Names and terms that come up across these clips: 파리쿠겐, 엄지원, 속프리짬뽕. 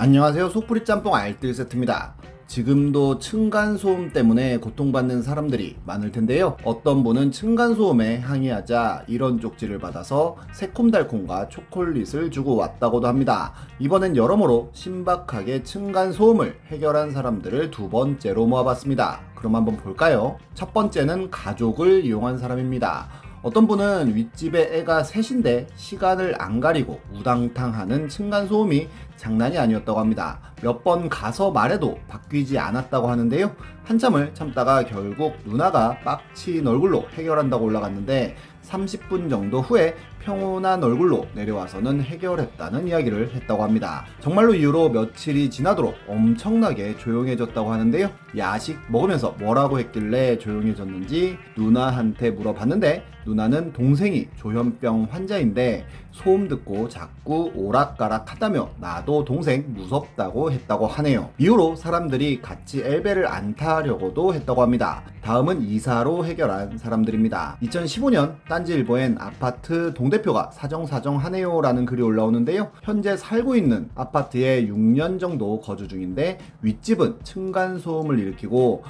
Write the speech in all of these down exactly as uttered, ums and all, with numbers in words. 안녕하세요, 속프리짬뽕 알뜰 세트입니다. 지금도 층간소음 때문에 고통받는 사람들이 많을 텐데요, 어떤 분은 층간소음에 항의하자 이런 쪽지를 받아서 새콤달콤과 초콜릿을 주고 왔다고도 합니다. 이번엔 여러모로 신박하게 층간소음을 해결한 사람들을 두 번째로 모아봤습니다. 그럼 한번 볼까요? 첫 번째는 가족을 이용한 사람입니다. 어떤 분은 윗집에 애가 셋인데 시간을 안 가리고 우당탕 하는 층간소음이 장난이 아니었다고 합니다. 몇 번 가서 말해도 바뀌지 않았다고 하는데요, 한참을 참다가 결국 누나가 빡친 얼굴로 해결한다고 올라갔는데 삼십 분 정도 후에 평온한 얼굴로 내려와서는 해결했다는 이야기를 했다고 합니다. 정말로 이후로 며칠이 지나도록 엄청나게 조용해졌다고 하는데요, 야식 먹으면서 뭐라고 했길래 조용해졌는지 누나한테 물어봤는데 누나는 동생이 조현병 환자인데 소음 듣고 자꾸 오락가락 하다며 나도 동생 무섭다고 했다고 하네요. 이후로 사람들이 같이 엘베를 안 타려고도 했다고 합니다. 다음은 이사로 해결한 사람들입니다. 이천십오 년 딴지일보엔 아파트 동대표가 사정사정 하네요 라는 글이 올라오는데요, 현재 살고 있는 아파트에 육 년 정도 거주 중인데 윗집은 층간소음을 일으키고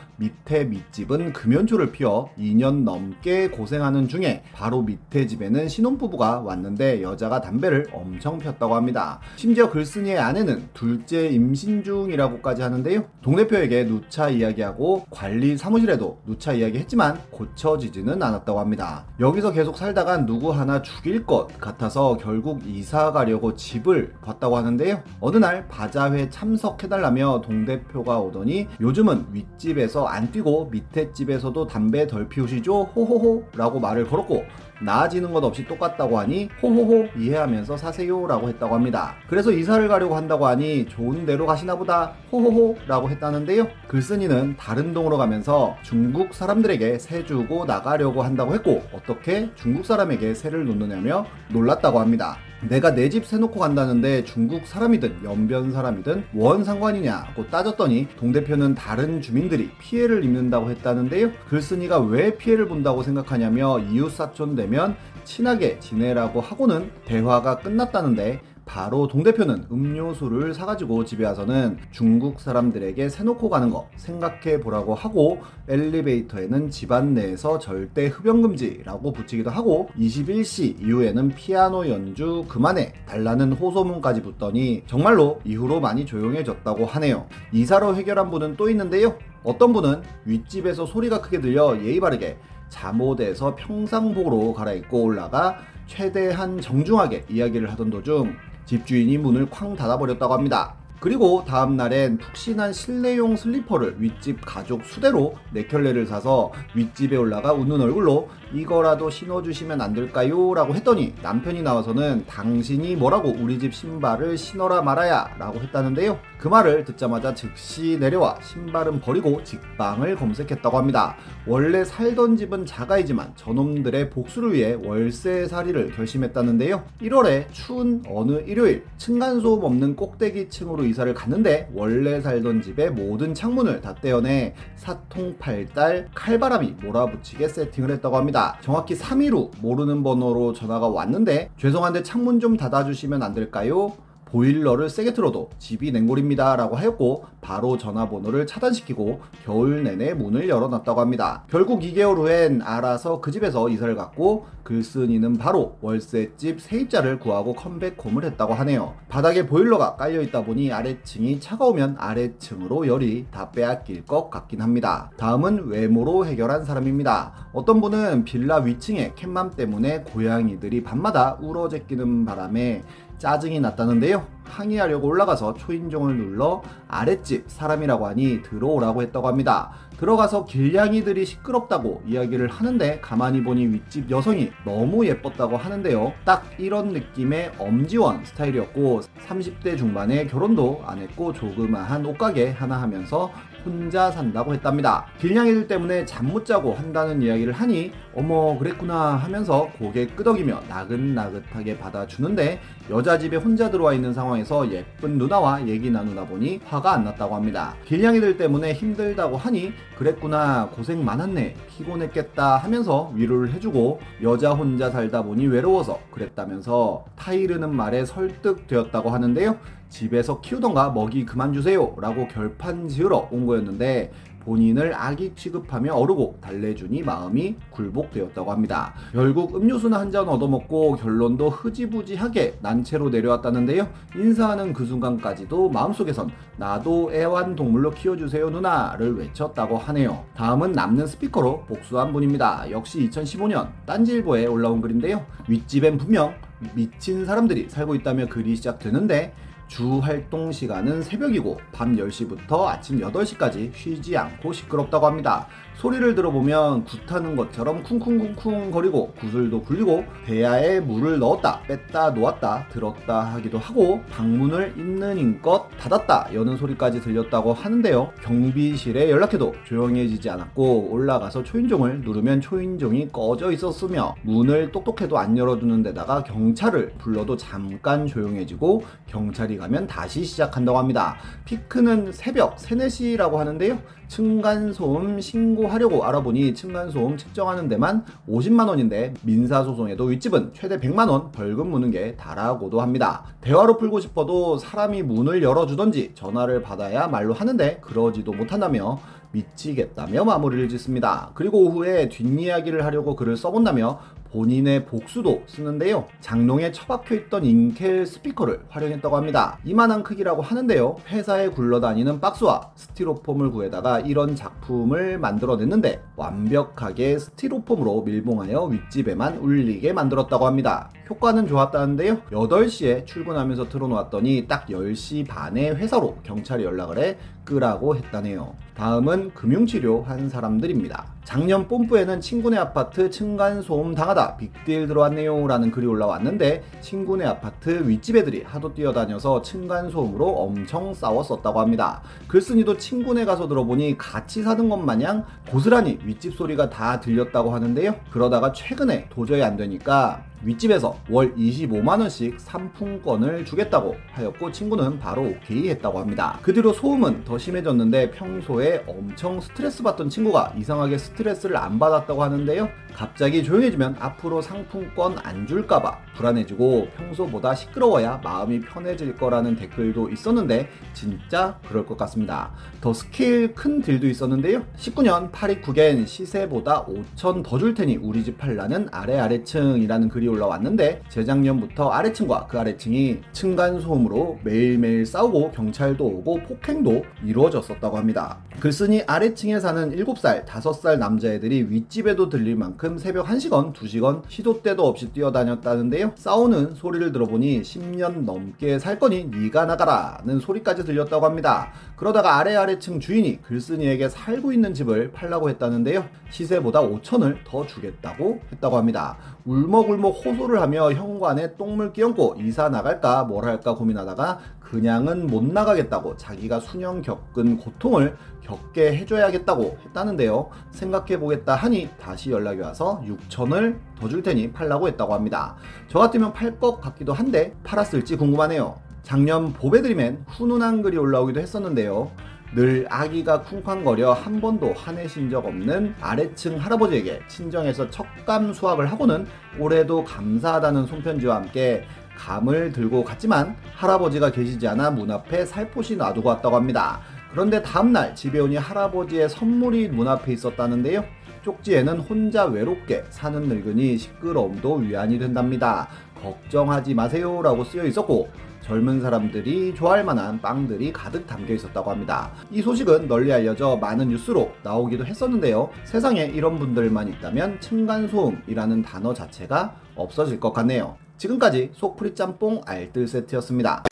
밑에 밑집은 금연초를 피워 이 년 넘게 고생하는 중에 바로 밑에 집에는 신혼부부가 왔는데 여자가 담배를 엄청 폈다고 합니다. 심지어 글쓴이의 아내는 둘째 임신 중이라고까지 하는데요, 동대표에게 누차 이야기하고 관리 사무실에도 누차 이야기했지만 고쳐지지는 않았다고 합니다. 여기서 계속 살다간 누구 하나 죽일 것 같아서 결국 이사 가려고 집을 봤다고 하는데요, 어느 날 바자회 참석해달라며 동대표가 오더니 요즘은 윗집에서 안 뛰고 밑에 집에서도 담배 덜 피우시죠? 호호호 라고 말을 걸었고 나아지는 것 없이 똑같다고 하니 호호호 이해하면서 사세요 라고 했다고 합니다. 그래서 이사를 가려고 한다고 하니 좋은 데로 가시나 보다 호호호 라고 했다는데요, 글쓴이는 다른 동으로 가면서 중국 사람들에게 세 주고 나가려고 한다고 했고 어떻게 중국 사람에게 세를 놓느냐며 놀랐다고 합니다. 내가 내 집 세 놓고 간다는데 중국 사람이든 연변 사람이든 원 상관이냐고 따졌더니 동대표는 다른 주민들이 피해를 입는다고 했다는데요, 글쓴이가 왜 피해를 본다고 생각하냐며 이웃사촌 되면 친하게 지내라고 하고는 대화가 끝났다는데 바로 동대표는 음료수를 사가지고 집에 와서는 중국 사람들에게 세놓고 가는 거 생각해보라고 하고 엘리베이터에는 집안 내에서 절대 흡연금지라고 붙이기도 하고 이십일 시 이후에는 피아노 연주 그만해 달라는 호소문까지 붙더니 정말로 이후로 많이 조용해졌다고 하네요. 이사로 해결한 분은 또 있는데요, 어떤 분은 윗집에서 소리가 크게 들려 예의 바르게 잠옷에서 평상복으로 갈아입고 올라가 최대한 정중하게 이야기를 하던 도중 집주인이 문을 쾅 닫아버렸다고 합니다. 그리고 다음날엔 푹신한 실내용 슬리퍼를 윗집 가족 수대로 네 켤레를 사서 윗집에 올라가 웃는 얼굴로 이거라도 신어주시면 안될까요? 라고 했더니 남편이 나와서는 당신이 뭐라고 우리집 신발을 신어라 말아야 라고 했다는데요, 그 말을 듣자마자 즉시 내려와 신발은 버리고 직방을 검색했다고 합니다. 원래 살던 집은 자가이지만 저놈들의 복수를 위해 월세살이를 결심했다는데요, 일월에 추운 어느 일요일 층간소음 없는 꼭대기층으로 이사를 갔는데 원래 살던 집의 모든 창문을 다 떼어내 사통팔달 칼바람이 몰아붙이게 세팅을 했다고 합니다. 정확히 삼 일 후 모르는 번호로 전화가 왔는데 죄송한데 창문 좀 닫아주시면 안 될까요? 보일러를 세게 틀어도 집이 냉골입니다 라고 하였고 바로 전화번호를 차단시키고 겨울 내내 문을 열어놨다고 합니다. 결국 이 개월 후엔 알아서 그 집에서 이사를 갔고 글쓴이는 바로 월세집 세입자를 구하고 컴백홈을 했다고 하네요. 바닥에 보일러가 깔려있다 보니 아래층이 차가우면 아래층으로 열이 다 빼앗길 것 같긴 합니다. 다음은 외모로 해결한 사람입니다. 어떤 분은 빌라 위층에 캣맘 때문에 고양이들이 밤마다 울어제끼는 바람에 짜증이 났다는데요, 항의하려고 올라가서 초인종을 눌러 아랫집 사람이라고 하니 들어오라고 했다고 합니다. 들어가서 길냥이들이 시끄럽다고 이야기를 하는데 가만히 보니 윗집 여성이 너무 예뻤다고 하는데요, 딱 이런 느낌의 엄지원 스타일이었고 삼십 대 중반에 결혼도 안 했고 조그마한 옷가게 하나 하면서 혼자 산다고 했답니다. 길냥이들 때문에 잠 못 자고 한다는 이야기를 하니 어머 그랬구나 하면서 고개 끄덕이며 나긋나긋하게 받아주는데 여자 집에 혼자 들어와 있는 상황에서 예쁜 누나와 얘기 나누다 보니 화가 안 났다고 합니다. 길냥이들 때문에 힘들다고 하니 그랬구나 고생 많았네 피곤했겠다 하면서 위로를 해주고 여자 혼자 살다 보니 외로워서 그랬다면서 타이르는 말에 설득되었다고 하는데요, 집에서 키우던가 먹이 그만 주세요 라고 결판 지으러 온 거였는데 본인을 아기 취급하며 어르고 달래주니 마음이 굴복되었다고 합니다. 결국 음료수나 한 잔 얻어먹고 결론도 흐지부지하게 난채로 내려왔다는데요. 인사하는 그 순간까지도 마음속에선 나도 애완동물로 키워주세요 누나를 외쳤다고 하네요. 다음은 남는 스피커로 복수한 분입니다. 역시 이천십오 년 딴지일보에 올라온 글인데요. 윗집엔 분명 미친 사람들이 살고 있다며 글이 시작되는데 주 활동 시간은 새벽이고 밤 열 시부터 아침 여덟 시까지 쉬지 않고 시끄럽다고 합니다. 소리를 들어보면 굿하는 것처럼 쿵쿵쿵쿵 거리고 구슬도 굴리고 대야에 물을 넣었다 뺐다 놓았다 들었다 하기도 하고 방문을 있는 인껏 닫았다 여는 소리까지 들렸다고 하는데요. 경비실에 연락해도 조용해지지 않았고 올라가서 초인종을 누르면 초인종이 꺼져 있었으며 문을 똑똑해도 안 열어주는 데다가 경찰을 불러도 잠깐 조용해지고 경찰이 가면 다시 시작한다고 합니다. 피크는 새벽 세, 네 시라고 하는데요. 층간소음 신고하려고 알아보니 층간소음 측정하는 데만 오십만 원인데 민사소송에도 윗집은 최대 백만 원 벌금 무는 게 다라고도 합니다. 대화로 풀고 싶어도 사람이 문을 열어주던지 전화를 받아야 말로 하는데 그러지도 못한다며 미치겠다며 마무리를 짓습니다. 그리고 오후에 뒷이야기를 하려고 글을 써본다며 본인의 복수도 쓰는데요. 장롱에 처박혀있던 인켈 스피커를 활용했다고 합니다. 이만한 크기라고 하는데요. 회사에 굴러다니는 박스와 스티로폼을 구해다가 이런 작품을 만들어냈는데 완벽하게 스티로폼으로 밀봉하여 윗집에만 울리게 만들었다고 합니다. 효과는 좋았다는데요. 여덟 시에 출근하면서 틀어놓았더니 딱 열 시 반에 회사로 경찰이 연락을 해 끄라고 했다네요. 다음은 금융치료 한 사람들입니다. 작년 뽐뿌에는 친구네 아파트 층간소음 당하다 빅딜 들어왔네요 라는 글이 올라왔는데 친구네 아파트 윗집 애들이 하도 뛰어다녀서 층간소음으로 엄청 싸웠었다고 합니다. 글쓴이도 친구네 가서 들어보니 같이 사는 것 마냥 고스란히 윗집 소리가 다 들렸다고 하는데요. 그러다가 최근에 도저히 안 되니까 윗집에서 월 이십오만 원씩 상품권을 주겠다고 하였고 친구는 바로 오케이 했다고 합니다. 그 뒤로 소음은 더 심해졌는데 평소에 엄청 스트레스 받던 친구가 이상하게 스트레스를 안 받았다고 하는데요. 갑자기 조용해지면 앞으로 상품권 안 줄까봐 불안해지고 평소보다 시끄러워야 마음이 편해질 거라는 댓글도 있었는데 진짜 그럴 것 같습니다. 더 스케일 큰 딜도 있었는데요. 십구 년 파리쿠겐 시세보다 오천 더 줄 테니 우리 집 팔라는 아래 아래층이라는 글이 올라왔는데 재작년부터 아래층과 그 아래층이 층간소음으로 매일매일 싸우고 경찰도 오고 폭행도 이루어졌었다고 합니다. 글쓴이 아래층에 사는 일곱 살, 다섯 살 남자애들이 윗집에도 들릴 만큼 새벽 한 시간, 두 시간 시도 때도 없이 뛰어다녔다는데요. 싸우는 소리를 들어보니 십 년 넘게 살 거니 니가 나가라는 소리까지 들렸다고 합니다. 그러다가 아래 아래층 주인이 글쓴이에게 살고 있는 집을 팔라고 했다는데요. 시세보다 오천을 더 주겠다고 했다고 합니다. 울먹울먹 호소를 하며 현관에 똥물 끼얹고 이사 나갈까 뭘 할까 고민하다가 그냥은 못 나가겠다고 자기가 수년 겪은 고통을 겪게 해줘야겠다고 했다는데요. 생각해보겠다 하니 다시 연락이 와서 육천을 더 줄 테니 팔라고 했다고 합니다. 저 같으면 팔 것 같기도 한데 팔았을지 궁금하네요. 작년 보배드림엔 훈훈한 글이 올라오기도 했었는데요. 늘 아기가 쿵쾅거려 한 번도 화내신 적 없는 아래층 할아버지에게 친정에서 척감 수확을 하고는 올해도 감사하다는 손편지와 함께 감을 들고 갔지만 할아버지가 계시지 않아 문 앞에 살포시 놔두고 왔다고 합니다. 그런데 다음날 집에 오니 할아버지의 선물이 문 앞에 있었다는데요. 쪽지에는 혼자 외롭게 사는 늙은이 시끄러움도 위안이 된답니다. 걱정하지 마세요 라고 쓰여 있었고 젊은 사람들이 좋아할 만한 빵들이 가득 담겨 있었다고 합니다. 이 소식은 널리 알려져 많은 뉴스로 나오기도 했었는데요. 세상에 이런 분들만 있다면 층간소음이라는 단어 자체가 없어질 것 같네요. 지금까지 속프리짬뽕 알뜰 세트였습니다.